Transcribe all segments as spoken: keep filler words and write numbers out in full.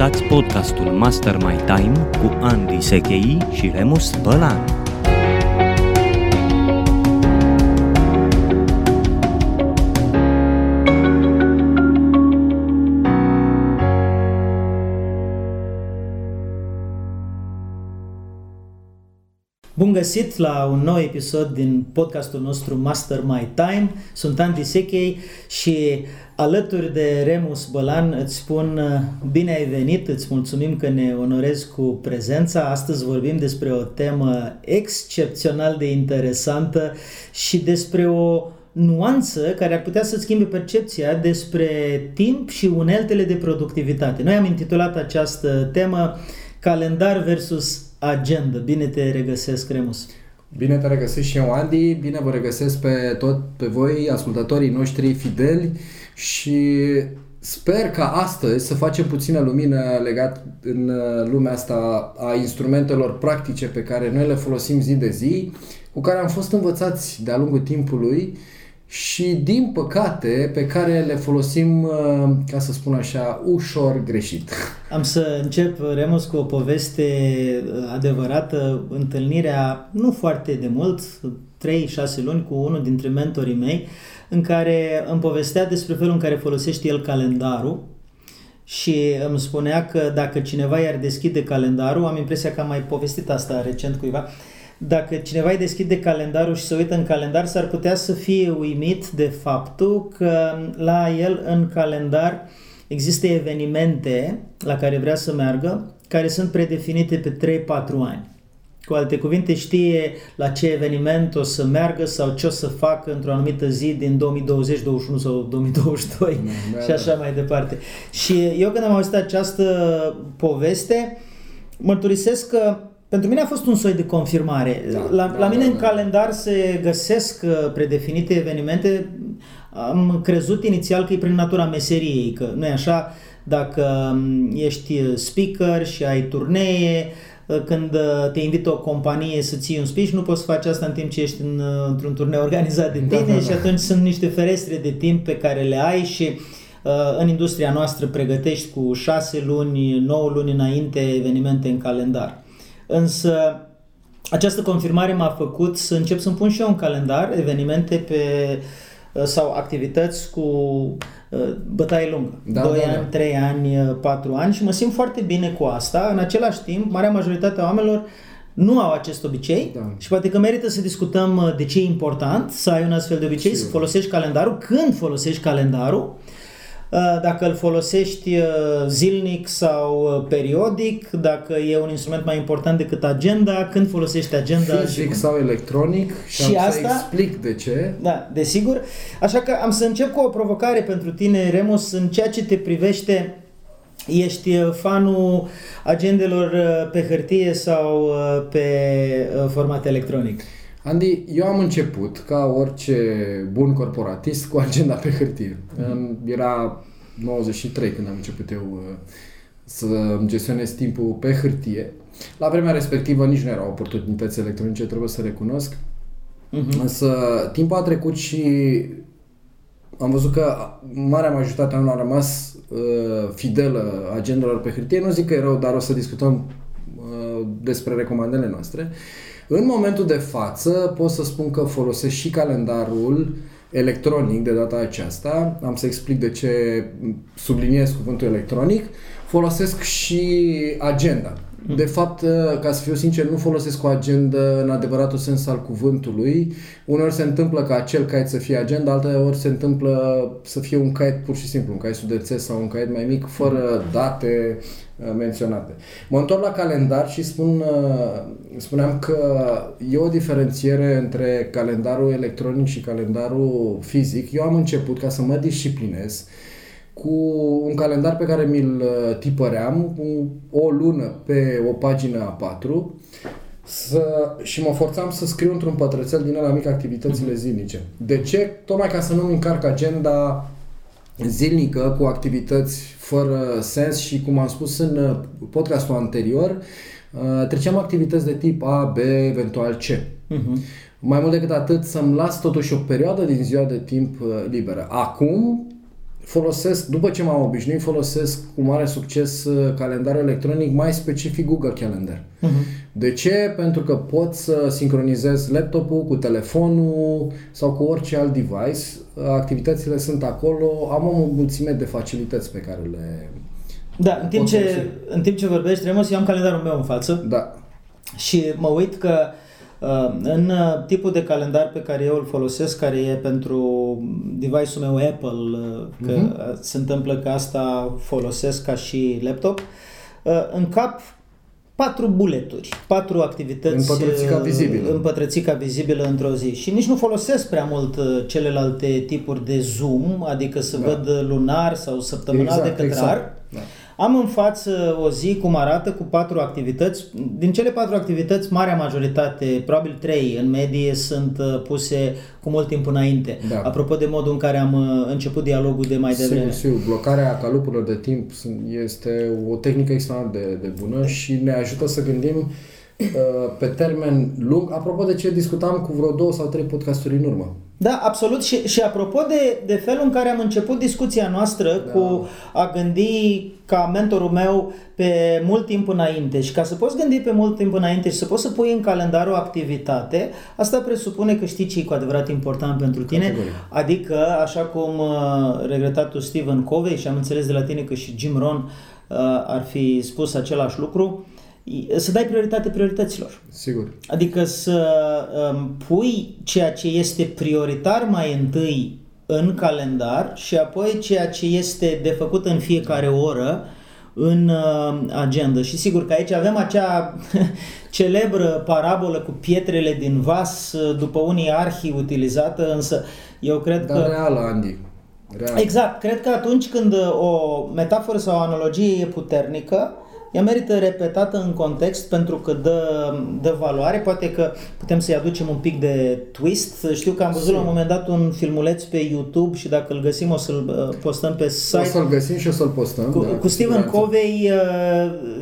ascultați podcastul Master My Time cu Andy Szekely și Remus Bălan. Bun găsit la un nou episod din podcastul nostru Master My Time. Sunt Andy Szekely și alături de Remus Bălan îți spun bine ai venit, îți mulțumim că ne onorezi cu prezența. Astăzi vorbim despre o temă excepțional de interesantă și despre o nuanță care ar putea să-ți schimbe percepția despre timp și uneltele de productivitate. Noi am intitulat această temă Calendar versus Agenda. Bine te regăsesc, Remus. Bine te regăsesc și eu, Andy. Bine vă regăsesc pe tot pe voi, ascultătorii noștri fideli, și sper ca astăzi să facem puțină lumină legat în lumea asta a instrumentelor practice pe care noi le folosim zi de zi, cu care am fost învățați de-a lungul timpului și, din păcate, pe care le folosim, ca să spun așa, ușor greșit. Am să încep, Remus, cu o poveste adevărată. Întâlnirea, nu foarte de mult, trei șase luni, cu unul dintre mentorii mei, în care îmi povestea despre felul în care folosește el calendarul și îmi spunea că dacă cineva i-ar deschide calendarul, am impresia că am mai povestit asta recent cuiva, dacă cineva îi deschide calendarul și se uită în calendar, s-ar putea să fie uimit de faptul că la el în calendar există evenimente la care vrea să meargă, care sunt predefinite pe trei patru ani. Cu alte cuvinte, știe la ce eveniment o să meargă sau ce o să facă într-o anumită zi din două mii douăzeci, douăzeci și unu sau două mii douăzeci și doi și așa mai departe. Și eu, când am auzit această poveste, mărturisesc că pentru mine a fost un soi de confirmare. Da, la, da, la mine da, în da. calendar se găsesc predefinite evenimente. Am crezut inițial că e prin natura meseriei, că nu e așa, dacă ești speaker și ai turnee, când te invită o companie să ții un speech, nu poți face asta în timp ce ești în, într-un turneu organizat de tine da, da, da. și atunci sunt niște ferestre de timp pe care le ai și în industria noastră pregătești cu șase luni, nouă luni înainte evenimente în calendar. Însă această confirmare m-a făcut să încep să-mi pun și eu în calendar evenimente pe, sau activități cu bătaie lungă. Da, doi da, ani, da. trei ani, patru ani, și mă simt foarte bine cu asta. În același timp, marea majoritate a oamenilor nu au acest obicei da. și poate că merită să discutăm de ce e important să ai un astfel de obicei, Sigur. să folosești calendarul, când folosești calendarul, dacă îl folosești zilnic sau periodic, dacă e un instrument mai important decât agenda, când folosești agenda. Fizic și... sau electronic, și, și am asta... să explic de ce. Da, desigur. Așa că am să încep cu o provocare pentru tine, Remus, în ceea ce te privește. Ești fanul agendelor pe hârtie sau pe format electronic? Andy, eu am început, ca orice bun corporatist, cu agenda pe hârtie. Mm-hmm. Era nouăzeci și trei când am început eu să gestionez timpul pe hârtie. La vremea respectivă nici nu erau oportunități electronice, trebuie să recunosc. Mm-hmm. Însă timpul a trecut și am văzut că marea majoritate a oamenilor a rămas uh, fidelă agendelor pe hârtie. Nu zic că e rău, dar o să discutăm uh, despre recomandările noastre. În momentul de față pot să spun că folosesc și calendarul electronic de data aceasta. Am să explic de ce subliniez cuvântul electronic. Folosesc și agenda. De fapt, ca să fiu sincer, nu folosesc o agenda în adevăratul sens al cuvântului. Uneori se întâmplă ca acel caiet să fie agenda, alteori se întâmplă să fie un caiet pur și simplu, un caiet sudețesc sau un caiet mai mic, fără date menționate. Mă întorc la calendar și spun, spuneam că e o diferențiere între calendarul electronic și calendarul fizic. Eu am început, ca să mă disciplinez, cu un calendar pe care mi-l tipăream o lună pe o pagină A patru să, și mă forțam să scriu într-un pătrățel din ăla mic activitățile zilnice. De ce? Tocmai ca să nu-mi încarc agenda zilnică cu activități fără sens și, cum am spus în podcastul anterior, treceam activități de tip A, B, eventual C. Uh-huh. Mai mult decât atât, să-mi las totuși o perioadă din ziua de timp liberă. Acum folosesc, după ce m-am obișnuit, folosesc cu mare succes calendarul electronic, mai specific Google Calendar. Uh-huh. De ce? Pentru că pot să sincronizez laptopul cu telefonul sau cu orice alt device. Activitățile sunt acolo, am o mulțime de facilități pe care le... Da, în timp, ce, în timp ce vorbești, Remus, eu am calendarul meu în față. Da. Și mă uit că în tipul de calendar pe care eu îl folosesc, care e pentru device-ul meu Apple, că uh-huh. se întâmplă că asta folosesc ca și laptop, în cap patru buleturi, patru activități împătrățica vizibilă. împătrățica vizibilă într-o zi. Și nici nu folosesc prea mult celelalte tipuri de zoom, adică să da. văd lunar sau săptămânal exact, de către exact. ar. Da. Am în față o zi cum arată cu patru activități. Din cele patru activități, marea majoritate, probabil trei în medie, sunt puse cu mult timp înainte. Da. Apropo de modul în care am început dialogul de mai devreme. Sigur, sigur. Blocarea calupurilor de timp este o tehnică extrem de, de bună și ne ajută să gândim pe termen lung. Apropo de ce discutam cu vreo două sau trei podcasturi în urmă. Da, absolut. Și, și apropo de, de felul în care am început discuția noastră da. cu a gândi ca mentorul meu pe mult timp înainte și ca să poți gândi pe mult timp înainte și să poți să pui în calendar o activitate, asta presupune că știi ce e cu adevărat important pentru tine, Categorie. adică așa cum regretatul Stephen Covey, și am înțeles de la tine că și Jim Rohn ar fi spus același lucru, să dai prioritate priorităților. Sigur. Adică să um, pui ceea ce este prioritar mai întâi în calendar și apoi ceea ce este de făcut în fiecare oră în uh, agenda. Și sigur că aici avem acea celebră parabolă cu pietrele din vas, după unii arhi utilizată, însă eu cred Dar că... reală, Andy. Reală. Exact. Cred că atunci când o metaforă sau o analogie e puternică, ea merită repetată în context pentru că dă, dă valoare, poate că putem să-i aducem un pic de twist. Știu că am văzut la un moment dat un filmuleț pe YouTube și dacă îl găsim o să-l postăm pe site. O să-l găsim și o să-l postăm. Cu, da, cu Stephen Covey,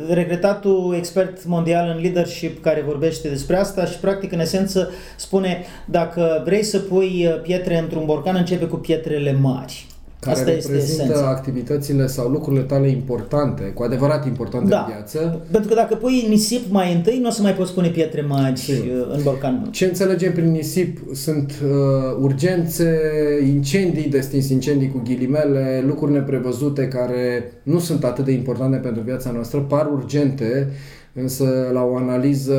regretatul expert mondial în leadership care vorbește despre asta și practic în esență spune dacă vrei să pui pietre într-un borcan, începe cu pietrele mari. Care asta reprezintă activitățile sau lucrurile tale importante, cu adevărat importante da. în viață. Pentru că dacă pui nisip mai întâi, nu o să mai poți pune pietre mari Sim. în borcan. Ce înțelegem prin nisip sunt uh, urgențe, incendii destins, incendii cu ghilimele, lucruri neprevăzute care nu sunt atât de importante pentru viața noastră, par urgente, însă la o analiză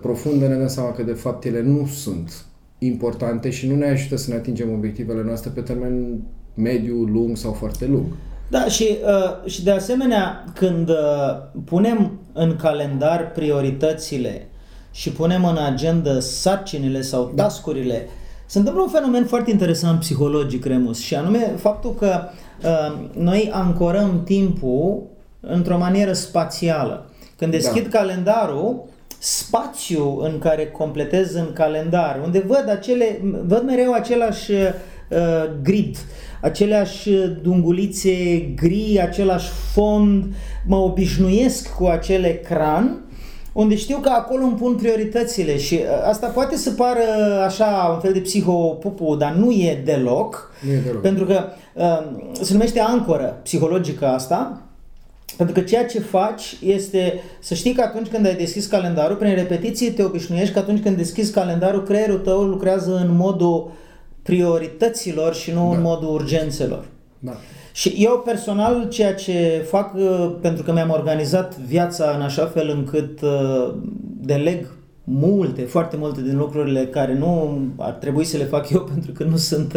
profundă ne dăm seama că de fapt ele nu sunt importante și nu ne ajută să ne atingem obiectivele noastre pe termen mediu, lung sau foarte lung. Da, și, uh, și de asemenea, când uh, punem în calendar prioritățile și punem în agenda sarcinile sau task-urile, da. se întâmplă un fenomen foarte interesant psihologic, Remus, și anume faptul că uh, noi ancorăm timpul într-o manieră spațială. Când deschid da. calendarul, spațiul în care completez în calendar, unde văd, acele, văd mereu același uh, grid, aceleași dungulițe gri, același fond, mă obișnuiesc cu acel ecran unde știu că acolo îmi pun prioritățile și asta poate să pară așa un fel de psihopupu, dar nu e deloc, nu e deloc. pentru că se numește ancoră psihologică asta, pentru că ceea ce faci este să știi că atunci când ai deschis calendarul, prin repetiții te obișnuiești că atunci când deschizi calendarul, creierul tău lucrează în modul priorităților și nu da. în modul urgențelor. Da. Și eu personal ceea ce fac, pentru că mi-am organizat viața în așa fel încât deleg multe, foarte multe din lucrurile care nu ar trebui să le fac eu pentru că nu sunt,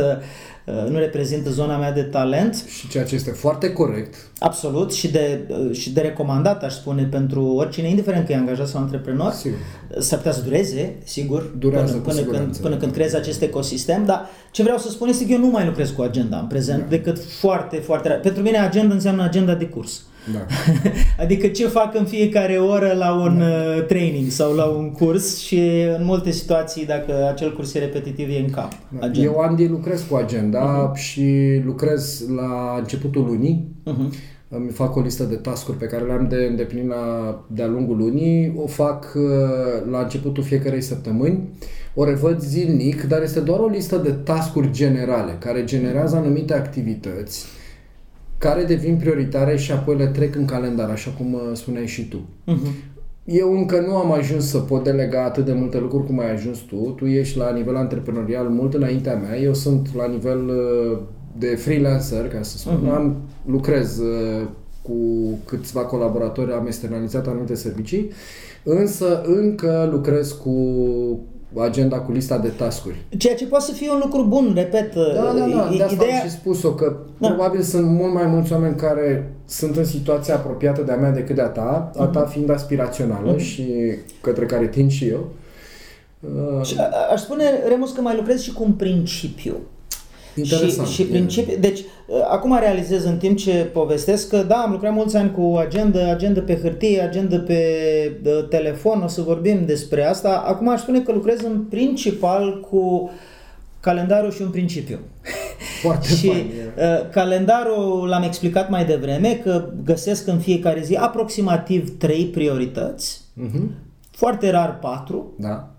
nu reprezintă zona mea de talent. Și ceea ce este foarte corect. Absolut și de, și de recomandat, aș spune, pentru oricine, indiferent că e angajat sau antreprenor. Sigur. S-ar putea să dureze, sigur, Durează până, până, când, până când creezi acest ecosistem, dar ce vreau să spun este că eu nu mai lucrez cu agenda în prezent, da. decât foarte, foarte rar. Pentru mine agenda înseamnă agenda de curs. Da. Adică ce fac în fiecare oră la un da. training sau la un curs și în multe situații dacă acel curs e repetitiv e în cap. Da. Eu, Andy, lucrez cu agenda uh-huh. și lucrez la începutul lunii. Uh-huh. Îmi fac o listă de task-uri pe care le-am de îndeplinit la, de-a lungul lunii. O fac la începutul fiecarei săptămâni. O revăd zilnic, dar este doar o listă de task-uri generale care generează anumite activități care devin prioritare și apoi le trec în calendar, așa cum spuneai și tu. Uh-huh. Eu încă nu am ajuns să pot delega atât de multe lucruri cum ai ajuns tu. Tu ești la nivel antreprenorial mult înaintea mea. Eu sunt la nivel de freelancer, ca să spun. Uh-huh. Am, lucrez cu câțiva colaboratori, am externalizat anumite servicii, însă încă lucrez cu agenda, cu lista de taskuri. Ceea ce poate să fie un lucru bun, repet. Da, da, da, de asta am și spus-o, că da. Probabil sunt mult mai mulți oameni care sunt în situația apropiată de a mea decât de a ta, a ta fiind aspirațională uh-huh. și către care tind și eu. Și a- aș spune, Remus, că mai lucrez și cu un principiu. Interesant. Și, și principi... Deci, acum realizez în timp ce povestesc că, da, am lucrat mulți ani cu agenda, agenda pe hârtie, agenda pe telefon, o să vorbim despre asta. Acum aș spune că lucrez în principal cu calendarul și un principiu. Foarte și uh, calendarul l-am explicat mai devreme că găsesc în fiecare zi aproximativ trei priorități, uh-huh. foarte rar patru. Da.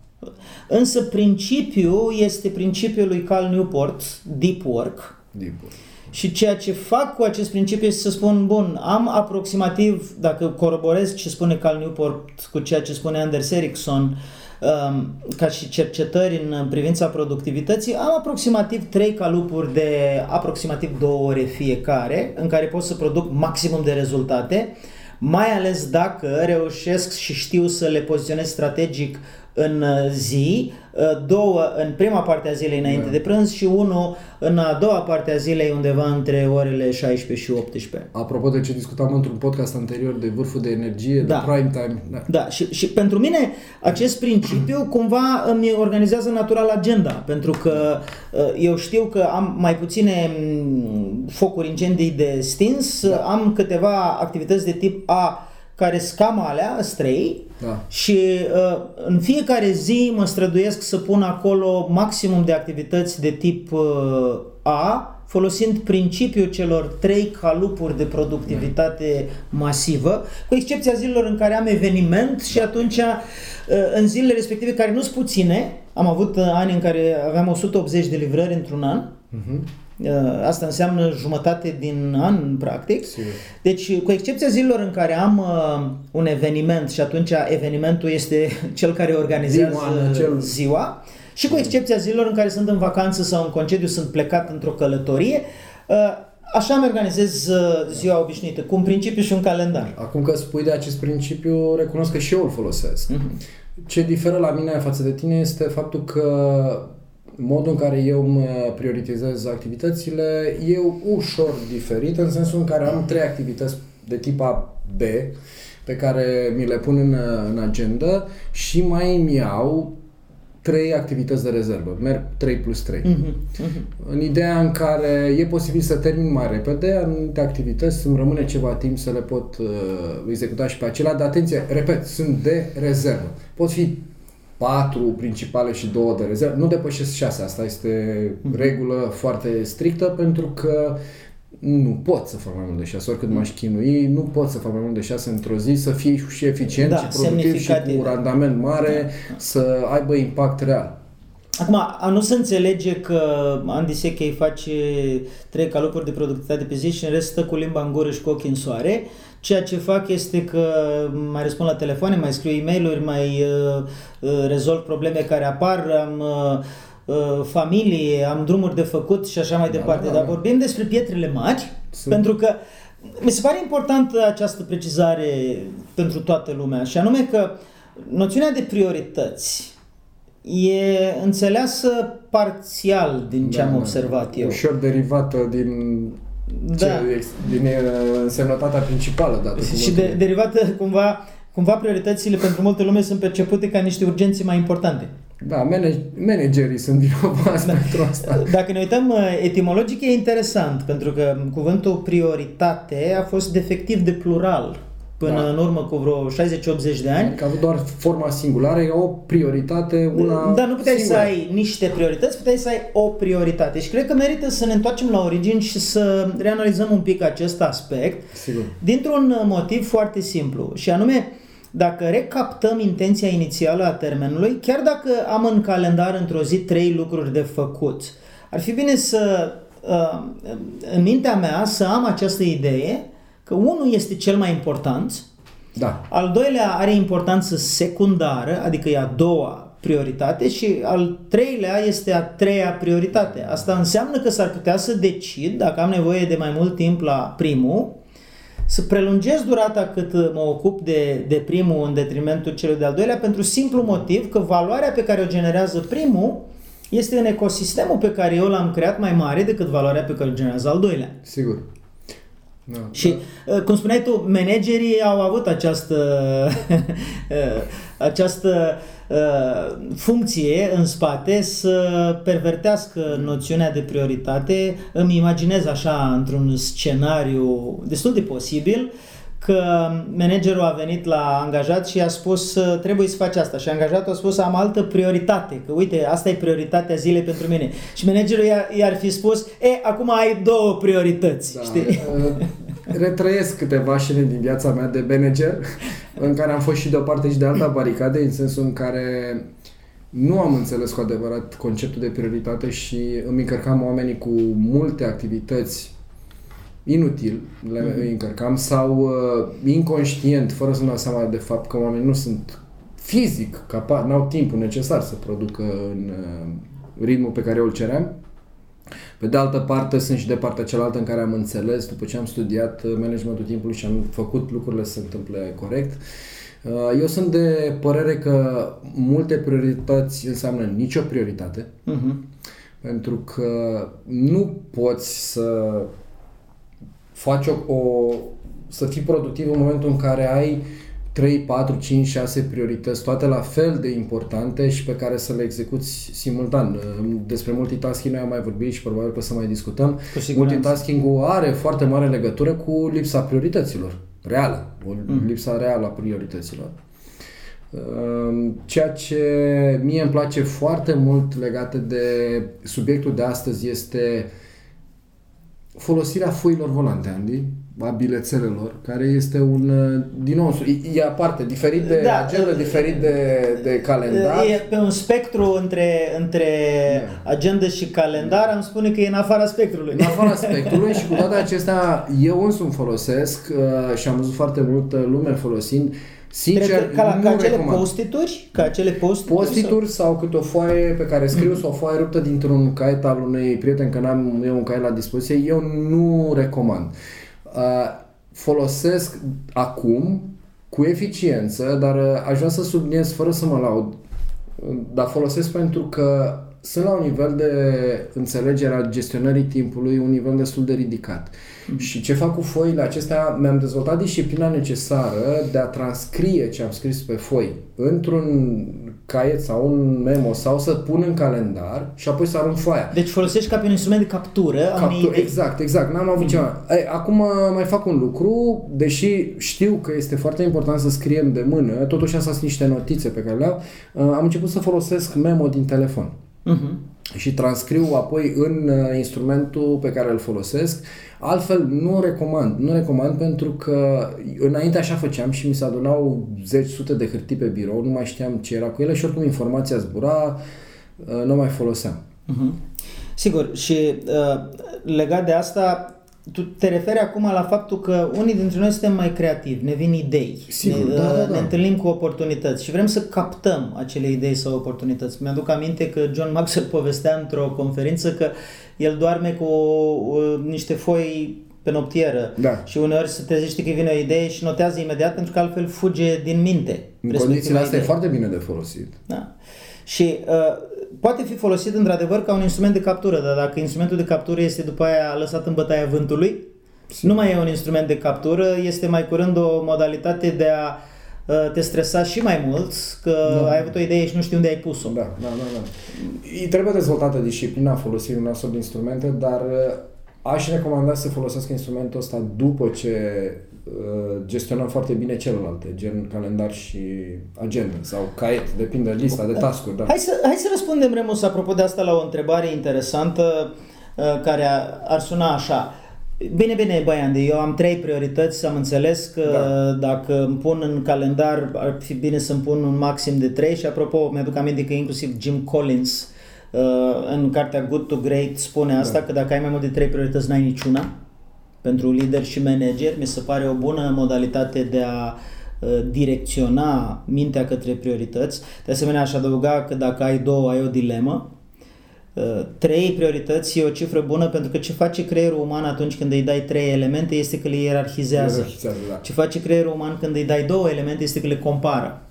Însă principiul este principiul lui Cal Newport, Deep Work. Deep Work. Și ceea ce fac cu acest principiu este să spun, bun, am aproximativ, dacă coroborez ce spune Cal Newport cu ceea ce spune Anders Ericsson, um, ca și cercetări în privința productivității, am aproximativ trei calupuri de aproximativ două ore fiecare, în care pot să produc maximum de rezultate, mai ales dacă reușesc și știu să le poziționez strategic în zi, două în prima parte a zilei înainte da. de prânz și unul în a doua parte a zilei undeva între orele șaisprezece și optsprezece. Apropo de ce discutam într-un podcast anterior de vârful de energie, da. de prime time. Da, da. Și, și pentru mine acest principiu cumva îmi organizează natural agenda, pentru că eu știu că am mai puține focuri, incendii de stins, da. am câteva activități de tip A care scam alea, trei, da. și uh, în fiecare zi mă străduiesc să pun acolo maximum de activități de tip uh, A, folosind principiul celor trei calupuri de productivitate masivă, cu excepția zilelor în care am eveniment și atunci în zilele respective, care nu sunt puține, am avut ani în care aveam o sută optzeci de livrări într-un an, uh-huh. asta înseamnă jumătate din an, practic. Sigur. Deci, cu excepția zilelor în care am uh, un eveniment și atunci evenimentul este cel care organizează ziua, cel... ziua și cu excepția zilelor în care sunt în vacanță sau în concediu, sunt plecat într-o călătorie, uh, așa îmi organizez ziua obișnuită, cu un principiu și un calendar. Acum că spui de acest principiu, recunosc că și eu îl folosesc. Mm-hmm. Ce diferă la mine față de tine este faptul că modul în care eu îmi prioritizez activitățile eu ușor diferit, în sensul în care am trei activități de tip B pe care mi le pun în, în agenda și mai îmi iau trei activități de rezervă. Merg trei plus trei. Uh-huh. Uh-huh. În ideea în care e posibil să termin mai repede anumite activități, îmi rămâne ceva timp să le pot uh, executa și pe acelea, dar atenție, repet, sunt de rezervă. Pot fi patru principale și două de rezervă. Nu depășesc șase. Asta este regulă foarte strictă pentru că nu pot să fac mai mult de șase, oricât m-aș chinui, nu pot să fac mai mult de șase într-o zi, să fie și eficient, da, și productiv și cu randament mare, da. să aibă impact real. Acum, a nu se înțelege că Andy Szekely face trei calupuri de productivitate pe zi și în rest stă cu limba în gură și cu ochii în soare. Ceea ce fac este că mai răspund la telefoane, mai scriu e-mail-uri, mai uh, rezolv probleme care apar, am uh, familie, am drumuri de făcut și așa mai departe. Da, da, da. Dar vorbim despre pietrele mari, sunt. Pentru că mi se pare importantă această precizare pentru toată lumea, și anume că noțiunea de priorități e înțeleasă parțial din ce da, am observat da. eu. Ușor derivată din... Da. Ce, din însemnătatea principală dată. Și de, derivată cumva, cumva prioritățile pentru multe lume sunt percepute ca niște urgențe mai importante. Da, manage, managerii sunt vinovați da. pentru asta. Dacă ne uităm etimologic, e interesant, pentru că cuvântul prioritate a fost defectiv de plural până da. în urmă cu vreo șaizeci optzeci de ani. Că a avut doar forma singulară, e o prioritate, una Dar nu puteai singură. Să ai niște priorități, puteai să ai o prioritate. Și cred că merită să ne întoarcem la origini și să reanalizăm un pic acest aspect. Sigur. Dintr-un motiv foarte simplu, și anume, dacă recaptăm intenția inițială a termenului, chiar dacă am în calendar într-o zi trei lucruri de făcut, ar fi bine să uh, în mintea mea să am această idee că unul este cel mai important, da. Al doilea are importanță secundară, adică e a doua prioritate și al treilea este a treia prioritate. Asta înseamnă că s-ar putea să decid, dacă am nevoie de mai mult timp la primul, să prelungesc durata cât mă ocup de, de primul în detrimentul celui de-al doilea, pentru simplu motiv că valoarea pe care o generează primul este în ecosistemul pe care eu l-am creat mai mare decât valoarea pe care o generează al doilea. Sigur. Da, și, da. Cum spuneai tu, managerii au avut această, această funcție în spate să pervertească noțiunea de prioritate. Îmi imaginez așa, într-un scenariu destul de posibil, că managerul a venit la angajat și a spus trebuie să faci asta și angajatul a spus am altă prioritate, că uite, asta e prioritatea zilei pentru mine. Și managerul i-ar fi spus e, acum ai două priorități. Da, știi? Retrăiesc câteva scene din viața mea de manager în care am fost și de o parte și de alta baricade, în sensul în care nu am înțeles cu adevărat conceptul de prioritate și îmi încărcam oamenii cu multe activități inutil, le mm-hmm. încărcam sau uh, inconștient, fără să-mi dau seama de fapt că oamenii nu sunt fizic capabili, n-au timpul necesar să producă în uh, ritmul pe care eu îl ceream. Pe de altă parte, sunt și de partea cealaltă în care am înțeles, după ce am studiat managementul timpului și am făcut lucrurile să se întâmple corect. Uh, eu sunt de părere că multe priorități înseamnă nicio prioritate, mm-hmm. pentru că nu poți să faci o, o, să fii productiv în momentul în care ai trei, patru, cinci, șase priorități, toate la fel de importante și pe care să le execuți simultan. Despre multitasking noi am mai vorbit și probabil că o să mai discutăm. Multitasking-ul are foarte mare legătură cu lipsa priorităților, reală, o lipsa reală a priorităților. Ceea ce mie îmi place foarte mult legat de subiectul de astăzi este folosirea foilor volante, Andy, a bilețelelor, care este un, din nou, e aparte, diferit de da, agenda, diferit de, de calendar. E pe un spectru între, între da. agenda și calendar, am spune că e în afara spectrului. În afara spectrului și cu toate acestea eu însumi folosesc și am văzut foarte multă lume folosind. Sincer, ca, la, ca acele recomand. Post-it-uri? Ca acele post-it-uri, post-it-uri sau... sau câte o foaie pe care scriu mm-hmm. sau o foaie ruptă dintr-un caiet al unui prieten, că n-am eu un caiet la dispoziție, eu nu recomand. Uh, folosesc acum cu eficiență, dar uh, aș vrea să subliniez fără să mă laud, uh, dar folosesc pentru că sunt la un nivel de înțelegere a gestionării timpului, un nivel destul de ridicat. Mm-hmm. Și ce fac cu foile acestea? Mi-am dezvoltat disciplina necesară de a transcrie ce am scris pe foi într-un caiet sau un memo sau să pun în calendar și apoi să arunc foaia. Deci folosești ca pe un instrument de captură. Captur- exact, exact. N-am avut mm-hmm. ceva. Acum mai fac un lucru, deși știu că este foarte important să scriem de mână, totuși asta sunt niște notițe pe care le-am. Am început să folosesc memo din telefon. Uh-huh. Și transcriu apoi în instrumentul pe care îl folosesc. Altfel nu recomand, nu recomand pentru că înainte așa făceam și mi se adunau zeci, sute de hârtii pe birou, nu mai știam ce era cu ele și oricum informația zbura, nu mai foloseam. Uh-huh. Sigur, și uh, legat de asta, tu te referi acum la faptul că unii dintre noi suntem mai creativi, ne vin idei, Sigur, ne, da, da, da. ne întâlnim cu oportunități și vrem să captăm acele idei sau oportunități. Mi-aduc aminte că John Maxwell povestea într-o conferință că el doarme cu niște foi pe noptieră da. și uneori se trezește că vine o idee și notează imediat pentru că altfel fuge din minte. În condițiile astea e foarte bine de folosit. Da. Și uh, poate fi folosit într-adevăr ca un instrument de captură, dar dacă instrumentul de captură este după aia lăsat în bătaia vântului, nu mai e un instrument de captură, este mai curând o modalitate de a uh, te stresa și mai mult, că da. ai avut o idee și nu știi unde ai pus-o. Da, da, da. da. Trebuie dezvoltată disciplina folosirii unor astfel de instrumente, dar uh, aș recomanda să folosesc instrumentul ăsta după ce gestionăm foarte bine celelalte, gen calendar și agenda sau caiet, depinde de lista de task-uri. Da. Hai, să, hai să răspundem, Remus, apropo de asta la o întrebare interesantă care ar suna așa. Bine, bine, băi, Andy, eu am trei priorități, am înțeles că da. dacă îmi pun în calendar ar fi bine să îmi pun un maxim de trei și apropo, mi-aduc aminte că inclusiv Jim Collins În cartea Good to Great spune asta, da. Că dacă ai mai mult de trei priorități, n-ai niciuna. Pentru lider și manager, mi se pare o bună modalitate de a direcționa mintea către priorități. De asemenea, aș adăuga că dacă ai două, ai o dilemă. Trei priorități e o cifră bună, pentru că ce face creierul uman atunci când îi dai trei elemente este că le ierarhizează. Da. Ce face creierul uman când îi dai două elemente este că le compară.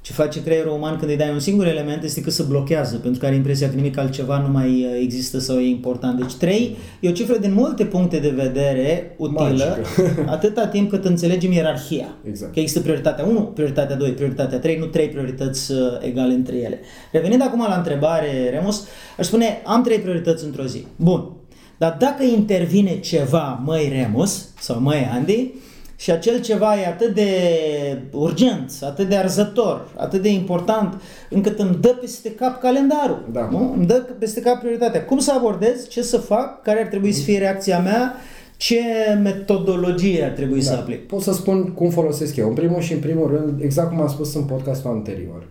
Ce face creierul uman când îi dai un singur element este că se blochează, pentru că are impresia că nimic altceva nu mai există sau e important. Deci trei e o cifră din multe puncte de vedere utilă, atâta timp cât înțelegem ierarhia. Exact. Că există prioritatea unu, prioritatea doi, prioritatea trei, nu trei priorități egale între ele. Revenind acum la întrebare, Remus, aș spune, am trei priorități într-o zi. Bun. Dar dacă intervine ceva, măi Remus sau măi Andy, și acel ceva e atât de urgent, atât de arzător, atât de important, încât îmi dă peste cap calendarul, da. Nu? Îmi dă peste cap prioritatea. Cum să abordez, ce să fac, care ar trebui să fie reacția mea, ce metodologie ar trebui da. Să aplic? Pot să spun cum folosesc eu. În primul și în primul rând, exact cum am spus în podcastul anterior,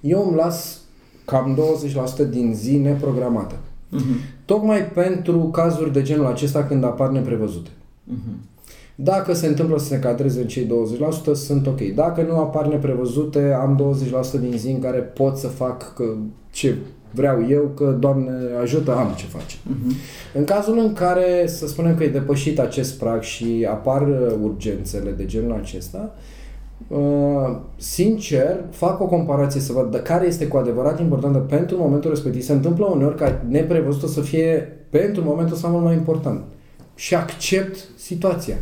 eu îmi las cam douăzeci la sută din zi neprogramată. Uh-huh. Tocmai pentru cazuri de genul acesta când apar neprevăzute. Uh-huh. Dacă se întâmplă să se încadreze în cei douăzeci la sută, sunt ok. Dacă nu apar neprevăzute, am douăzeci la sută din zi în care pot să fac că ce vreau eu, că Doamne ajută, am ce face. Uh-huh. În cazul în care, să spunem că e depășit acest prag și apar urgențele de genul acesta, sincer, fac o comparație să văd care este cu adevărat importantă pentru momentul respectiv. Se întâmplă uneori ca neprevăzută să fie pentru momentul sau mult mai important. Și accept situația.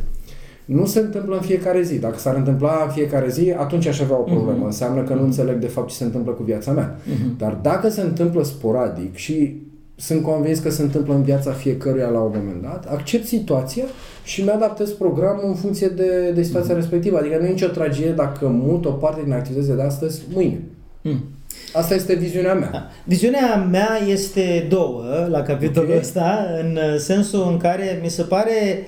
Nu se întâmplă în fiecare zi. Dacă s-ar întâmpla în fiecare zi, atunci aș avea o problemă. Mm-hmm. Înseamnă că nu înțeleg de fapt ce se întâmplă cu viața mea. Mm-hmm. Dar dacă se întâmplă sporadic și sunt convins că se întâmplă în viața fiecăruia la un moment dat, accept situația și mi-adaptez programul în funcție de, de situația mm-hmm. respectivă. Adică nu e nicio tragedie dacă mut o parte din activitățile de astăzi mâine. Mm. Asta este viziunea mea. Da. Viziunea mea este două la capitolul okay. ăsta, în sensul în care mi se pare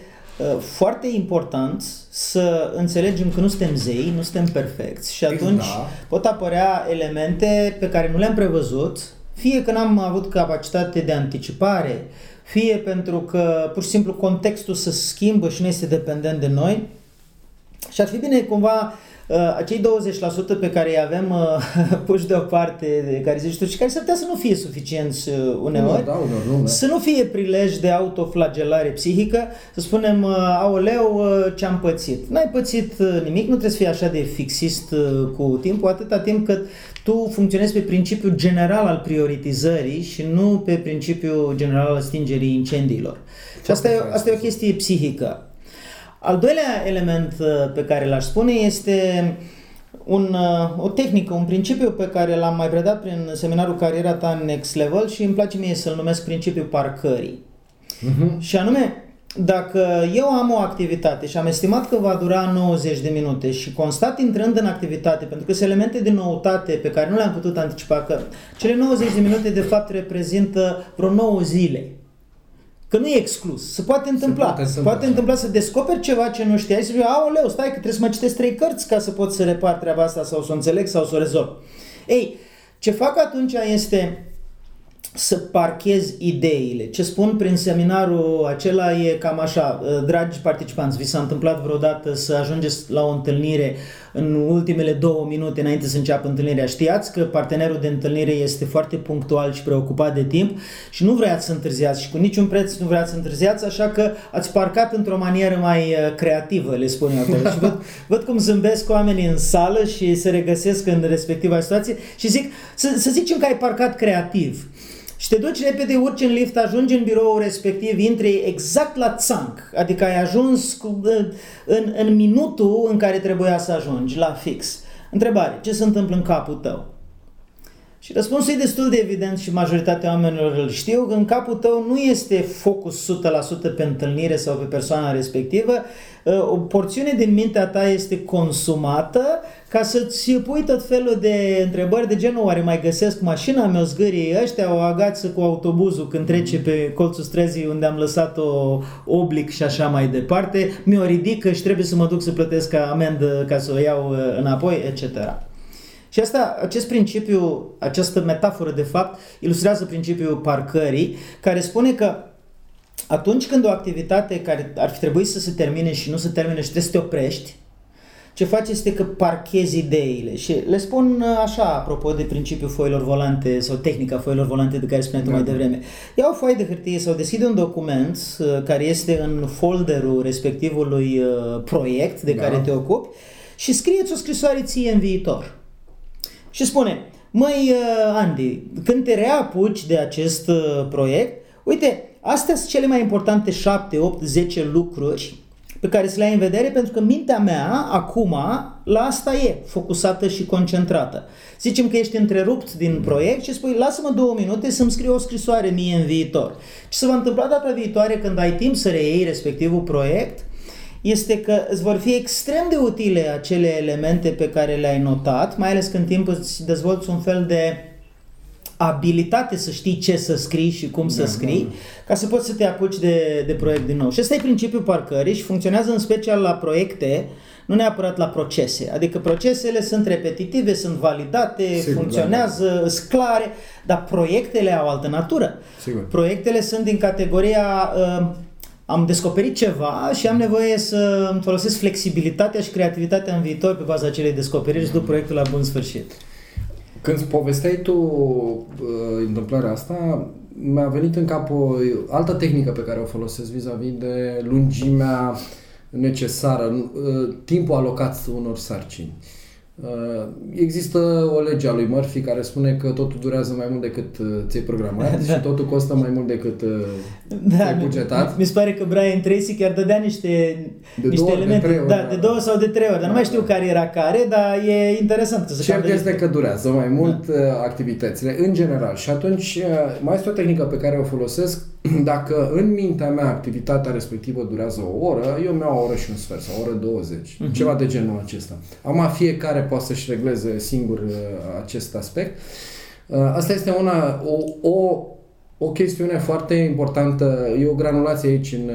foarte important să înțelegem că nu suntem zei, nu suntem perfecți și atunci da. Pot apărea elemente pe care nu le-am prevăzut, fie că n-am avut capacitate de anticipare, fie pentru că pur și simplu contextul se schimbă și nu este dependent de noi. Și ar fi bine cumva acei douăzeci la sută pe care îi avem uh, puși deoparte, care zici tu, și care s-ar putea să nu fie suficienți uh, uneori, nu, da, nu, nu, să nu fie prilej de autoflagelare psihică, să spunem, uh, aoleu, uh, ce-am pățit. N-ai pățit uh, nimic, nu trebuie să fii așa de fixist uh, cu timpul, atâta timp cât tu funcționezi pe principiul general al prioritizării și nu pe principiul general al stingerii incendiilor. Și asta e, asta e o chestie psihică. Al doilea element pe care l-aș spune este un, o tehnică, un principiu pe care l-am mai predat prin seminarul Cariera ta Next Level și îmi place mie să-l numesc principiul parcării. Uh-huh. Și anume, dacă eu am o activitate și am estimat că va dura nouăzeci de minute și constat intrând în activitate, pentru că sunt elemente de noutate pe care nu le-am putut anticipa, că cele nouăzeci de minute de fapt reprezintă vreo nouă zile. Că nu e exclus. Se poate întâmpla. Se poate, se poate întâmpla să descoperi ceva ce nu știai și să zici, aoleu, stai că trebuie să mai citesc trei cărți ca să pot să repar treaba asta sau să o înțeleg sau să o rezolv. Ei, ce fac atunci este să parchez ideile. Ce spun prin seminarul acela e cam așa, dragi participanți, vi s-a întâmplat vreodată să ajungeți la o întâlnire în ultimele două minute înainte să înceapă întâlnirea? Știați că partenerul de întâlnire este foarte punctual și preocupat de timp și nu vreați să întârziați și cu niciun preț nu vreați să întârziați, așa că ați parcat într-o manieră mai creativă, le spun eu acolo. Și văd, văd cum zâmbesc oamenii în sală și se regăsesc în respectiva situație și zic, să, să zicem că ai parcat creativ. Și te duci repede, urci în lift, ajungi în biroul respectiv, intri exact la țanc, adică ai ajuns cu, în, în minutul în care trebuia să ajungi, la fix. Întrebare, ce se întâmplă în capul tău? Și răspunsul e destul de evident și majoritatea oamenilor îl știu, că în capul tău nu este focus o sută la sută pe întâlnire sau pe persoana respectivă, o porțiune din mintea ta este consumată ca să-ți pui tot felul de întrebări de genul, oare mai găsesc mașina mea, zgârie ăștia, o agață cu autobuzul când trece pe colțul străzii unde am lăsat-o oblic și așa mai departe, mi-o ridică și trebuie să mă duc să plătesc amendă ca să o iau înapoi, et cetera. Și asta, acest principiu, această metaforă de fapt, ilustrează principiul parcării, care spune că atunci când o activitate care ar fi trebuit să se termine și nu se termine și trebuie să te oprești, ce faci este că parchezi ideile. Și le spun așa, apropo de principiul foilor volante sau tehnica foilor volante de care spuneam da. mai devreme. Ia o foaie de hârtie sau deschide un document care este în folderul respectivului proiect de da. care te ocupi și scrie-ți o scrisoare ție în viitor. Și spune, măi Andy, când te reapuci de acest proiect, uite, astea sunt cele mai importante șapte, opt, zece lucruri pe care să le ai în vedere, pentru că mintea mea acum la asta e, focusată și concentrată. Zicem că ești întrerupt din proiect și spui, lasă-mă două minute să-mi scriu o scrisoare mie în viitor. Ce se va întâmpla data viitoare când ai timp să reiei respectivul proiect este că îți vor fi extrem de utile acele elemente pe care le-ai notat, mai ales când timp îți dezvolți un fel de abilitate să știi ce să scrii și cum da, să scrii, da, da. ca să poți să te apuci de, de proiect din nou. Și ăsta e principiul parcării și funcționează în special la proiecte, nu neapărat la procese. Adică procesele sunt repetitive, sunt validate, Sigur, funcționează, da, da. sunt clare, dar proiectele au altă natură. Sigur. Proiectele sunt din categoria... Uh, am descoperit ceva și am nevoie să îmi folosesc flexibilitatea și creativitatea în viitor pe baza acelei descoperiri și duc proiectul la bun sfârșit. Când povesteai tu uh, întâmplarea asta, mi-a venit în cap o altă tehnică pe care o folosesc vis-a-vis de lungimea necesară, uh, timpul alocat unor sarcini. Uh, există o lege a lui Murphy care spune că totul durează mai mult decât uh, ți-ai programat da. și totul costă mai mult decât uh, da, ți-ai bugetat. Mi se pare că Brian Tracy chiar dădea niște, de niște două, elemente de, trei ori, da, da. de două sau de trei ori, dar da, nu mai știu da. care era care, dar e interesant. Cert este că durează mai mult da. activitățile în general și atunci mai este o tehnică pe care o folosesc. Dacă în mintea mea activitatea respectivă durează o oră, eu mi-au o oră și un sfert sau o oră douăzeci, uh-huh. ceva de genul acesta. Acum fiecare poate să-și regleze singur acest aspect. Asta este una, o, o, o chestiune foarte importantă, e o granulație aici în,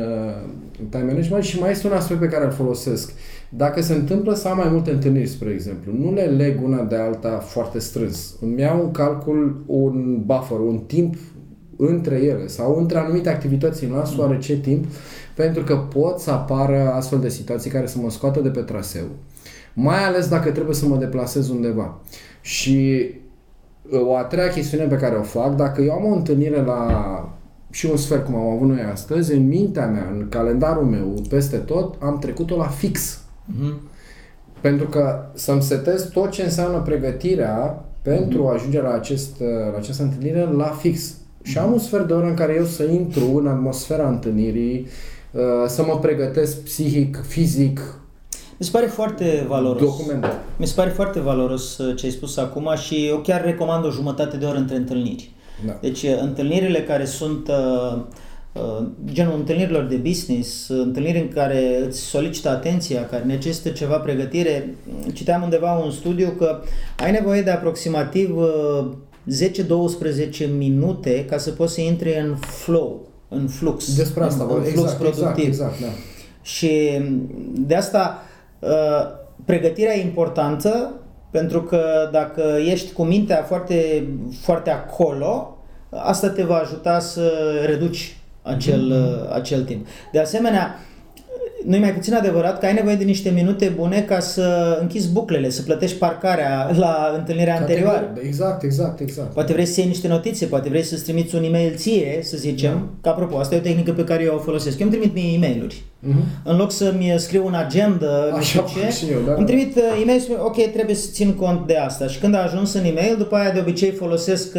în time management și mai este un aspect pe care îl folosesc. Dacă se întâmplă să am mai multe întâlniri, spre exemplu, nu le leg una de alta foarte strâns. Îmi iau în calcul un buffer, un timp între ele sau între anumite activități în las oarece timp, pentru că pot să apară astfel de situații care să mă scoată de pe traseu, mai ales dacă trebuie să mă deplasez undeva. Și o a treia chestiune pe care o fac, dacă eu am o întâlnire la și un sfert, cum am avut noi astăzi, în mintea mea, în calendarul meu, peste tot, am trecut-o la fix. Mm-hmm. Pentru că să-mi setez tot ce înseamnă pregătirea pentru mm-hmm. a ajunge la, acest, la această întâlnire la fix. Și am un sfert de oră în care eu să intru în atmosfera întâlnirii, să mă pregătesc psihic, fizic. Mi se pare foarte valoros. Documentat. Mi se pare foarte valoros ce ai spus acum și eu chiar recomand o jumătate de oră între întâlniri. Da. Deci întâlnirile care sunt genul întâlnirilor de business, întâlniri în care îți solicită atenția, care necesită ceva pregătire. Citeam undeva un studiu că ai nevoie de aproximativ zece-douăsprezece minute ca să poți să intri în flow, în flux. Despre asta, în, bă, în exact, flux productiv. Exact, exact, da. Și de asta pregătirea e importantă, pentru că dacă ești cu mintea foarte, foarte acolo, asta te va ajuta să reduci acel, mm-hmm. acel timp. De asemenea, nu-i mai puțin adevărat că ai nevoie de niște minute bune ca să închizi buclele, să plătești parcarea la întâlnirea anterioară. Exact, exact, exact. Poate vrei să iei niște notițe, poate vrei să-ți trimiți un e-mail ție, să zicem, da. că apropo, asta e o tehnică pe care eu o folosesc. Eu îmi trimit mie e-mail-uri. Uh-huh. În loc să-mi scriu un agenda, nu știu ce, eu, da, îmi trimit e-mail și ok, trebuie să țin cont de asta. Și când a ajuns în e-mail, după aia de obicei folosesc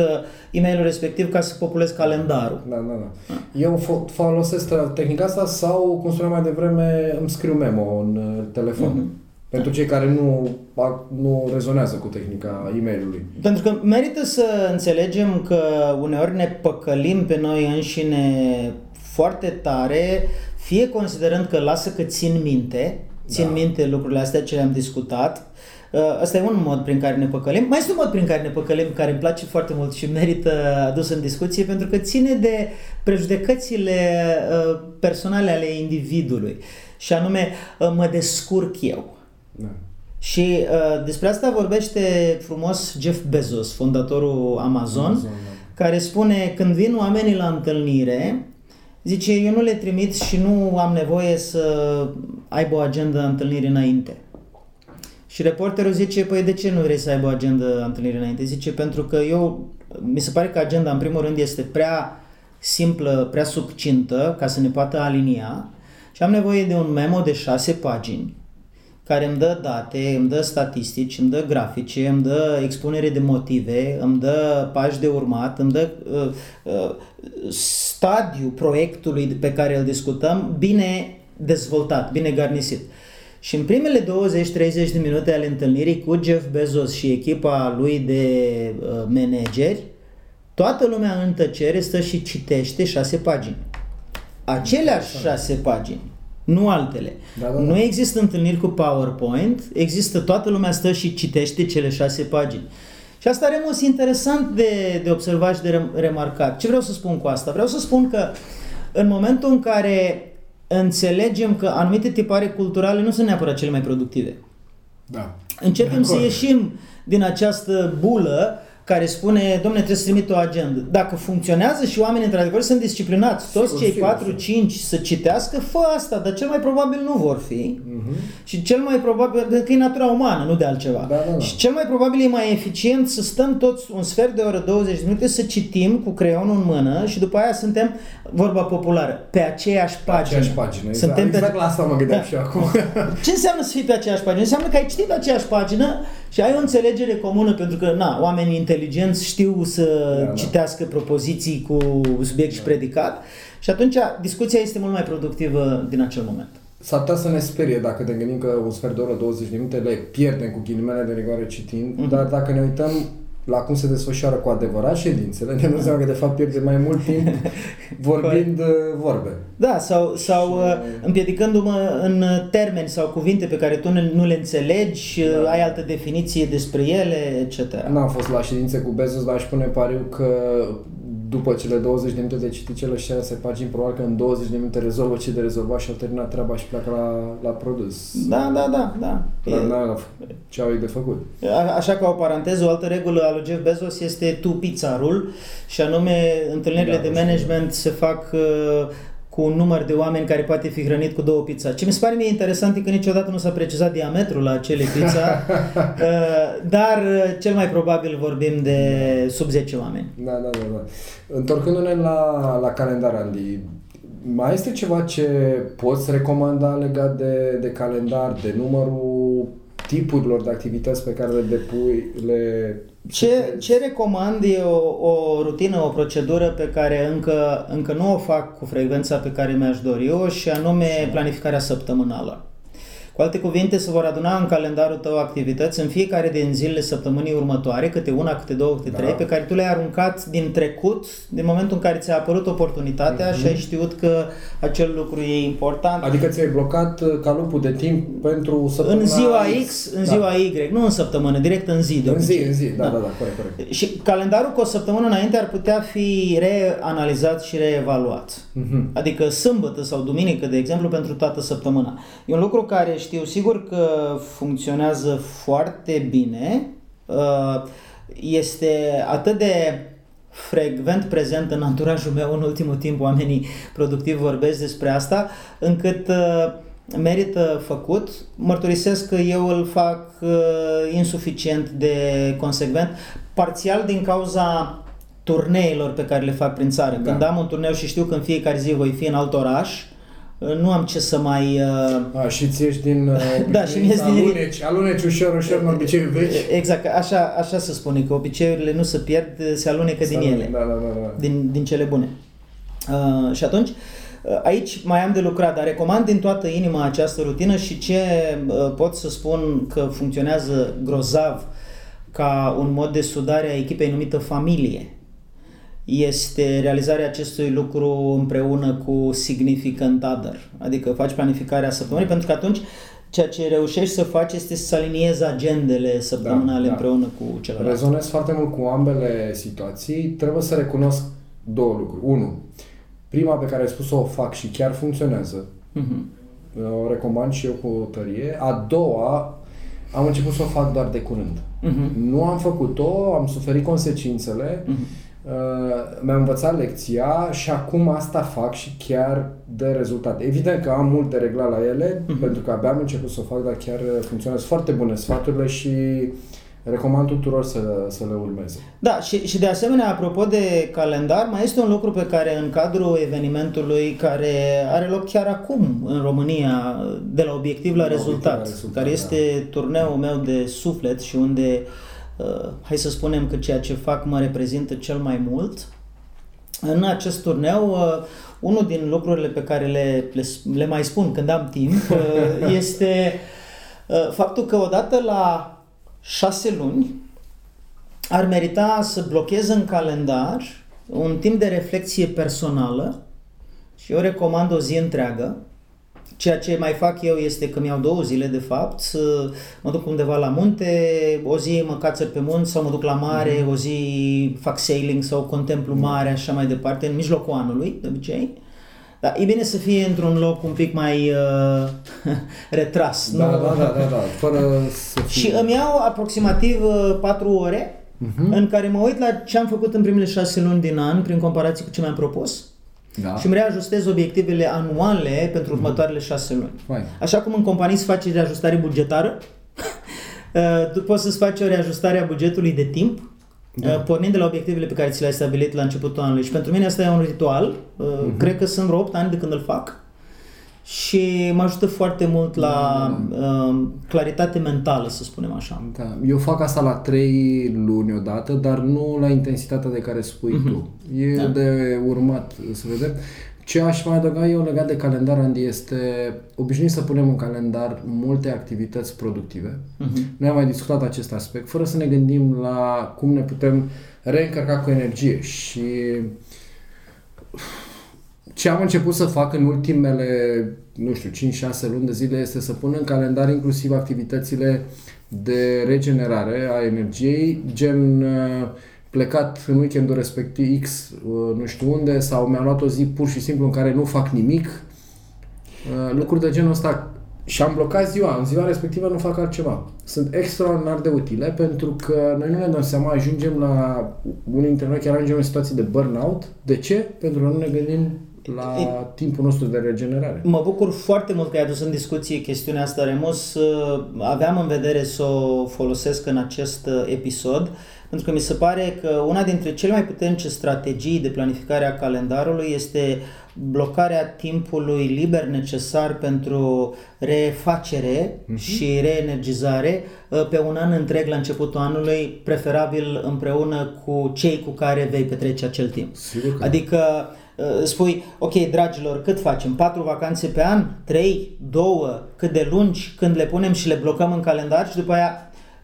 e-mailul respectiv ca să populez calendarul. Da, da, da. da. Eu folosesc tehnica asta sau, cum spuneam mai devreme, îmi scriu memo în telefon. Mm-hmm. Pentru cei care nu, nu rezonează cu tehnica e-mail-ului. Pentru că merită să înțelegem că uneori ne păcălim pe noi înșine foarte tare, fie considerând că lasă că țin minte, țin da. minte lucrurile astea ce le-am discutat. Asta e un mod prin care ne păcălim. Mai este un mod prin care ne păcălim, care îmi place foarte mult și merită adus în discuție, pentru că ține de prejudecățile personale ale individului. Și anume, mă descurc eu. Da. Și uh, despre asta vorbește frumos Jeff Bezos, fondatorul Amazon, Amazon care spune, când vin oamenii la întâlnire, zice, eu nu le trimit și nu am nevoie să aibă o agendă de întâlnire înainte. Și reporterul zice, păi de ce nu vrei să aibă o agendă de întâlnire înainte? Zice, pentru că eu, mi se pare că agenda în primul rând este prea simplă, prea succintă, ca să ne poată alinia, și am nevoie de un memo de șase pagini care îmi dă date, îmi dă statistici, îmi dă grafice, îmi dă expunere de motive, îmi dă pași de urmat, îmi dă uh, uh, stadiul proiectului pe care îl discutăm bine dezvoltat, bine garnisit. Și în primele douăzeci treizeci de minute ale întâlnirii cu Jeff Bezos și echipa lui de uh, manageri, toată lumea în tăcere stă și citește șase pagini. Aceleași șase pagini. Nu altele. Da, da, da. Nu există întâlniri cu PowerPoint, există, toată lumea stă și citește cele șase pagini. Și asta, Remus, interesant de, de observat și de remarcat. Ce vreau să spun cu asta? Vreau să spun că în momentul în care înțelegem că anumite tipare culturale nu sunt neapărat cele mai productive. Da. Începem să ieșim din această bulă care spune, dom'le, trebuie să trimit o agendă. Dacă funcționează și oamenii într-adevăr sunt disciplinați, toți cei patru cinci să citească, fă asta, dar cel mai probabil nu vor fi. Uh-huh. Și cel mai probabil, că e natura umană, nu de altceva. Da, da, da. Și cel mai probabil e mai eficient să stăm toți un sfert de oră, douăzeci de minute, să citim cu creionul în mână și după aia suntem, vorba populară, pe aceeași pagină. Pe aceeași pagină, exact. Suntem exact pe... la asta mă gândeam da. Și acum. Ce înseamnă să fii pe aceeași pagină? Înseamnă că ai citit aceeași pagină și ai o înțelegere comună, pentru că, na, oamenii inteligenți știu să da, da. citească propoziții cu subiect și predicat și atunci discuția este mult mai productivă din acel moment. S-ar putea să ne sperie dacă ne gândim că un sfert de oră, douăzeci de minute, le pierdem cu ghilimele de rigoare citind, mm-hmm. dar dacă ne uităm la cum se desfășoară cu adevărat ședințele, ne dăm seama că de fapt pierdem mai mult timp vorbind vorbe. Da, sau, sau și... împiedicându-mă în termeni sau cuvinte pe care tu nu le înțelegi, da. ai altă definiție despre ele, et cetera. N-am fost la ședințe cu Bezos, dar aș pune pariu că după cele douăzeci de minute de citit cele șase pagini, probabil că în douăzeci de minute rezolvă ce de rezolvat și au terminat treaba și pleacă la, la produs. Da, da, da. da. Dar n-au ce au ei de făcut. A, așa ca o paranteză, o altă regulă a lui Jeff Bezos este tu pizzarul și anume întâlnirile da, de management da. se fac uh, cu un număr de oameni care poate fi hrănit cu două pizza. Ce mi se pare mie interesant e că niciodată nu s-a precizat diametrul la acele pizza, dar cel mai probabil vorbim de sub zece oameni. Da, da, da. da. Întorcându-ne la, la calendar, Andy, mai este ceva ce poți recomanda legat de, de calendar, de numărul tipurilor de activități pe care le depui, le... Ce, ce recomand e o, o rutină, o procedură pe care încă, încă nu o fac cu frecvența pe care mi-aș dori eu și anume planificarea săptămânală. Cu alte cuvinte, se vor aduna în calendarul tău activități în fiecare din zilele săptămânii următoare, câte una, câte două, câte da. trei, pe care tu le-ai aruncat din trecut, din momentul în care ți-a apărut oportunitatea mm-hmm. și ai știut că acel lucru e important. Adică ți-ai blocat calupul de timp pentru săptămâna în ziua X, în da. ziua Y, nu în săptămână, direct în zi. De în zi, în zi, da, da, da, da corect, corect. Și calendarul cu o săptămână înainte ar putea fi reanalizat și reevaluat. Mm-hmm. Adică sâmbătă sau duminică, de exemplu, pentru toată săptămâna. E un lucru care știu sigur că funcționează foarte bine, este atât de frecvent prezent în anturajul meu în ultimul timp, oamenii productivi vorbesc despre asta, încât merită făcut. Mărturisesc că eu îl fac insuficient de consecvent, parțial din cauza turneilor pe care le fac prin țară. Da. Când am un turneu și știu că în fiecare zi voi fi în alt oraș, nu am ce să mai... Uh... A, și ți ești din uh, obișnuit, da, și din... aluneci, aluneci ușor, ușor în obiceiuri vechi. Exact, așa, așa se spune, că obiceiurile nu se pierd, se alunecă din ele, da, da, da, da. Din, din cele bune. Uh, și atunci, aici mai am de lucrat, dar recomand din toată inima această rutină și ce uh, pot să spun că funcționează grozav ca un mod de sudare a echipei numită familie. Este realizarea acestui lucru împreună cu significant other, adică faci planificarea săptămânii, pentru că atunci ceea ce reușești să faci este să aliniezi agendele săptămânale da, împreună da. cu celălalt. Rezonez foarte mult cu ambele situații, trebuie să recunosc două lucruri. Unu, prima pe care ai spus-o o fac și chiar funcționează, mm-hmm. o recomand și eu cu tărie. A doua, am început să o fac doar de curând. Uh-huh. Nu am făcut-o, am suferit consecințele, uh-huh. uh, mi-am învățat lecția și acum asta fac și chiar dă rezultate. Evident că am mult de reglat la ele, uh-huh. pentru că abia am început să o fac, dar chiar funcționează foarte bune sfaturile și recomand tuturor să, să le urmeze. Da, și, și de asemenea, apropo de calendar, mai este un lucru pe care în cadrul evenimentului care are loc chiar acum în România, de la obiectiv la, la rezultat, obiectiv la rezultat, care este turneul meu de suflet și unde, uh, hai să spunem că ceea ce fac mă reprezintă cel mai mult. În acest turneu, uh, unul din lucrurile pe care le, le, le mai spun când am timp uh, este uh, faptul că odată la șase luni ar merita să blochez în calendar un timp de reflexie personală și eu recomand o zi întreagă. Ceea ce mai fac eu este că mi-au două zile de fapt, mă duc undeva la munte, o zi mă cațăr pe munți sau mă duc la mare, o zi fac sailing sau contemplu marea, așa mai departe, în mijlocul anului, de obicei. Da, e bine să fie într-un loc un pic mai uh, retras. Da, nu? da, da, da, da. Fără să fie... Și îmi iau aproximativ patru uh, ore uh-huh. în care mă uit la ce am făcut în primele șase luni din an prin comparație cu ce mi-am propus da. și îmi reajustez obiectivele anuale pentru următoarele uh-huh. șase luni. Fine. Așa cum în companii se face reajustare bugetară, tu poți să-ți faci o reajustare a bugetului de timp. Da. Pornind de la obiectivele pe care ți le-ai stabilit la începutul anului. Și pentru mine asta e un ritual. Uh-huh. Cred că sunt vreo opt ani de când îl fac și mă ajută foarte mult la da, da, da. Uh, claritate mentală, să spunem așa. Da. Eu fac asta la trei luni odată, dar nu la intensitatea de care spui uh-huh. tu. E da. de urmat, să vedem. Ce aș mai adăuga eu legat de calendar, Andy, este obișnuit să punem în calendar multe activități productive. Uh-huh. Noi am mai discutat acest aspect, fără să ne gândim la cum ne putem reîncărca cu energie. Și ce am început să fac în ultimele, nu știu, cinci șase luni de zile este să pun în calendar inclusiv activitățile de regenerare a energiei, gen... plecat în weekendul respectiv X, nu știu unde, sau mi-am luat o zi pur și simplu în care nu fac nimic, lucruri de genul ăsta. Și am blocat ziua, în ziua respectivă nu fac altceva. Sunt extraordinar de utile pentru că noi nu ne dăm seama, ajungem la, unii dintre noi chiar ajungem în situații de burnout. De ce? Pentru că nu ne gândim la timpul nostru de regenerare. Mă bucur foarte mult că ai adus în discuție chestiunea asta, Remus. Aveam în vedere să o folosesc în acest episod, pentru că mi se pare că una dintre cele mai puternice strategii de planificare a calendarului este blocarea timpului liber necesar pentru refacere uh-huh. și reenergizare pe un an întreg la începutul anului, preferabil împreună cu cei cu care vei petrece acel timp. Sigur că... Adică spui, ok, dragilor, cât facem? Patru vacanțe pe an? Trei? Două? Cât de lungi? Când le punem și le blocăm în calendar și după aia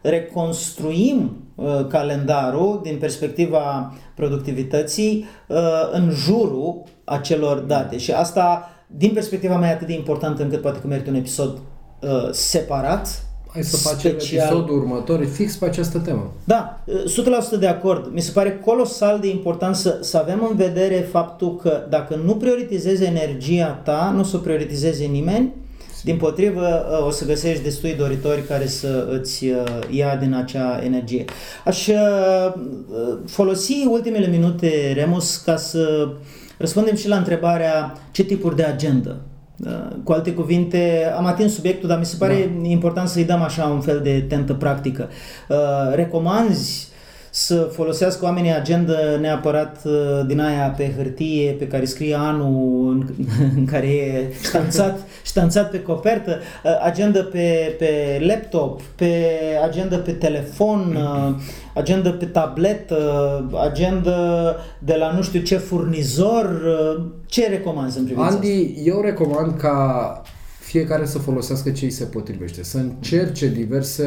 reconstruim uh, calendarul din perspectiva productivității uh, în jurul acelor date. Și asta, din perspectiva mea, e atât de importantă încât poate că merită un episod uh, separat. Hai să facem episodul următor fix pe această temă. Da, o sută la sută de acord. Mi se pare colosal de important să, să avem în vedere faptul că dacă nu prioritizezi energia ta, nu o să o prioritizeze nimeni. Dimpotrivă, o să găsești destui doritori care să îți ia din acea energie. Aș folosi ultimele minute, Remus, ca să răspundem și la întrebarea ce tipuri de agenda. Cu alte cuvinte, am atins subiectul, dar mi se pare da. important să-i dăm așa un fel de tentă practică. Recomanzi să folosească oamenii agenda neapărat din aia pe hârtie pe care scrie anul în, în care e ștanțat, ștanțat pe copertă, agenda pe, pe laptop, pe agenda pe telefon, agenda pe tabletă, agenda de la nu știu ce furnizor. Ce recomanzi în privința Andy, asta? Andy, eu recomand ca fiecare să folosească ce îi se potrivește, să încerce diverse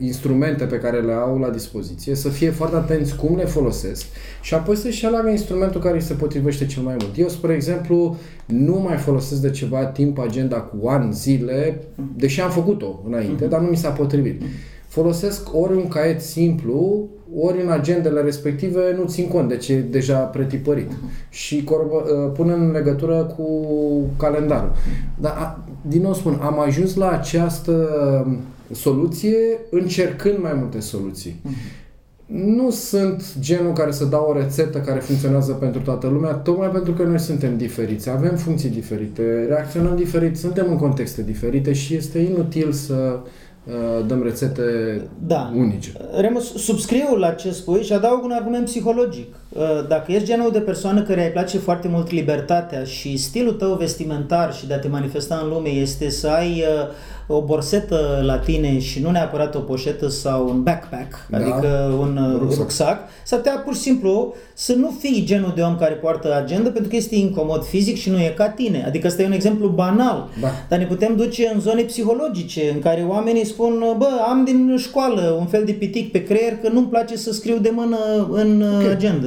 instrumente pe care le au la dispoziție, să fie foarte atenți cum le folosesc și apoi să-și aleagă instrumentul care îi se potrivește cel mai mult. Eu, spre exemplu, nu mai folosesc de ceva timp agenda cu ani, zile, deși am făcut-o înainte, dar nu mi s-a potrivit. Folosesc ori un caiet simplu, ori în agendele respective nu țin cont de ce e deja pretipărit și corbo- pun în legătură cu calendarul. Dar, din nou spun, am ajuns la această soluție încercând mai multe soluții. Mm-hmm. Nu sunt genul care să dau o rețetă care funcționează pentru toată lumea, tocmai pentru că noi suntem diferiți, avem funcții diferite, reacționăm diferit, suntem în contexte diferite și este inutil să uh, dăm rețete da. unice. Remus, subscriu la ce spui și adaug un argument psihologic. Dacă ești genul de persoană care îi place foarte mult libertatea și stilul tău vestimentar și de a te manifesta în lume este să ai o borsetă la tine și nu neapărat o poșetă sau un backpack, da, adică un rucsac, rucsac s-ar putea pur și simplu să nu fii genul de om care poartă agenda pentru că este incomod fizic și nu e ca tine. Adică ăsta e un exemplu banal, da. dar ne putem duce în zone psihologice în care oamenii spun, bă, am din școală un fel de pitic pe creier că nu-mi place să scriu de mână în okay. agenda.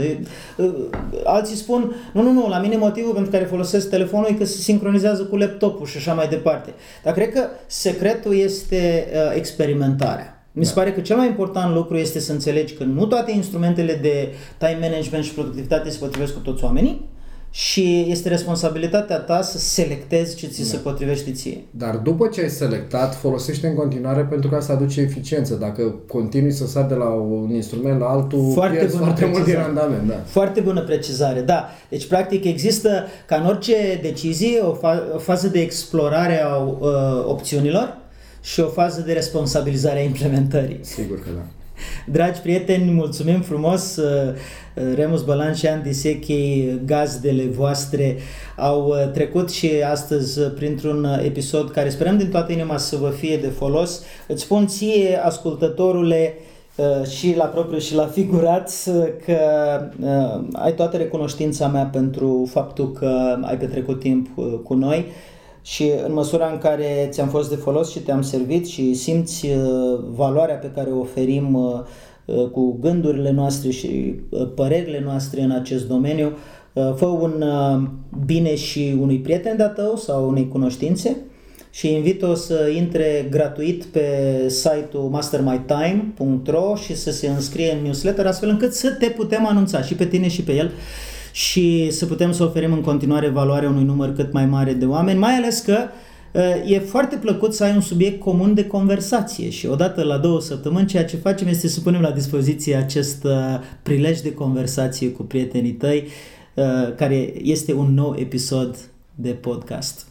Alții spun, nu, nu, nu, la mine motivul pentru care folosesc telefonul e că se sincronizează cu laptopul și așa mai departe. Dar cred că secretul este uh, experimentarea. Mi se pare că cel mai important lucru este să înțelegi că nu toate instrumentele de time management și productivitate se potrivesc cu toți oamenii și este responsabilitatea ta să selectezi ce ți da. se potrivește ție. Dar după ce ai selectat, folosește în continuare pentru că asta aduce eficiență. Dacă continui să sar de la un instrument la altul, foarte pierzi foarte mult din randament. Da. Foarte bună precizare, da. Deci, practic, există, ca în orice decizie, o, fa- o fază de explorare a uh, opțiunilor și o fază de responsabilizare a implementării. Sigur că da. Dragi prieteni, mulțumim frumos! Remus Bălan și Andy Szekely, gazdele voastre, au trecut și astăzi printr-un episod care sperăm din toată inima să vă fie de folos. Îți spun ție, ascultătorule, și la propriu și la figurat, că ai toată recunoștința mea pentru faptul că ai petrecut timp cu noi. Și în măsura în care ți-am fost de folos și te-am servit și simți valoarea pe care o oferim cu gândurile noastre și părerile noastre în acest domeniu, fă un bine și unui prieten de-a tău sau unei cunoștințe și invit-o să intre gratuit pe site-ul master my time punct ro și să se înscrie în newsletter astfel încât să te putem anunța și pe tine și pe el și să putem să oferim în continuare valoarea unui număr cât mai mare de oameni, mai ales că e foarte plăcut să ai un subiect comun de conversație și odată la două săptămâni ceea ce facem este să punem la dispoziție acest prilej de conversație cu prietenii tăi, care este un nou episod de podcast.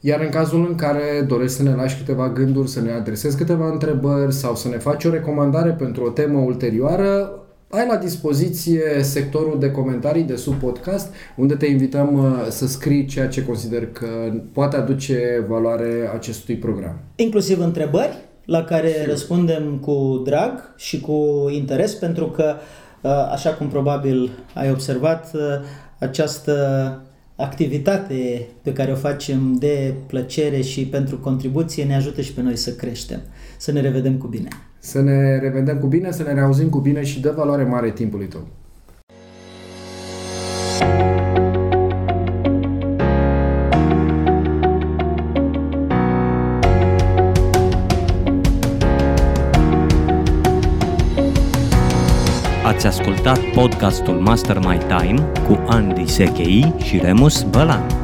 Iar în cazul în care dorești să ne lași câteva gânduri, să ne adresezi câteva întrebări sau să ne faci o recomandare pentru o temă ulterioară, ai la dispoziție sectorul de comentarii de sub podcast, unde te invităm să scrii ceea ce consider că poate aduce valoare acestui program. Inclusiv întrebări la care Sim. răspundem cu drag și cu interes, pentru că, așa cum probabil ai observat, această activitate pe care o facem de plăcere și pentru contribuție ne ajută și pe noi să creștem. Să ne revedem cu bine! Să ne revedem cu bine, să ne reauzim cu bine și dă valoare mare timpului tău. Ați ascultat podcastul Master My Time cu Andy Szekely și Remus Bălan.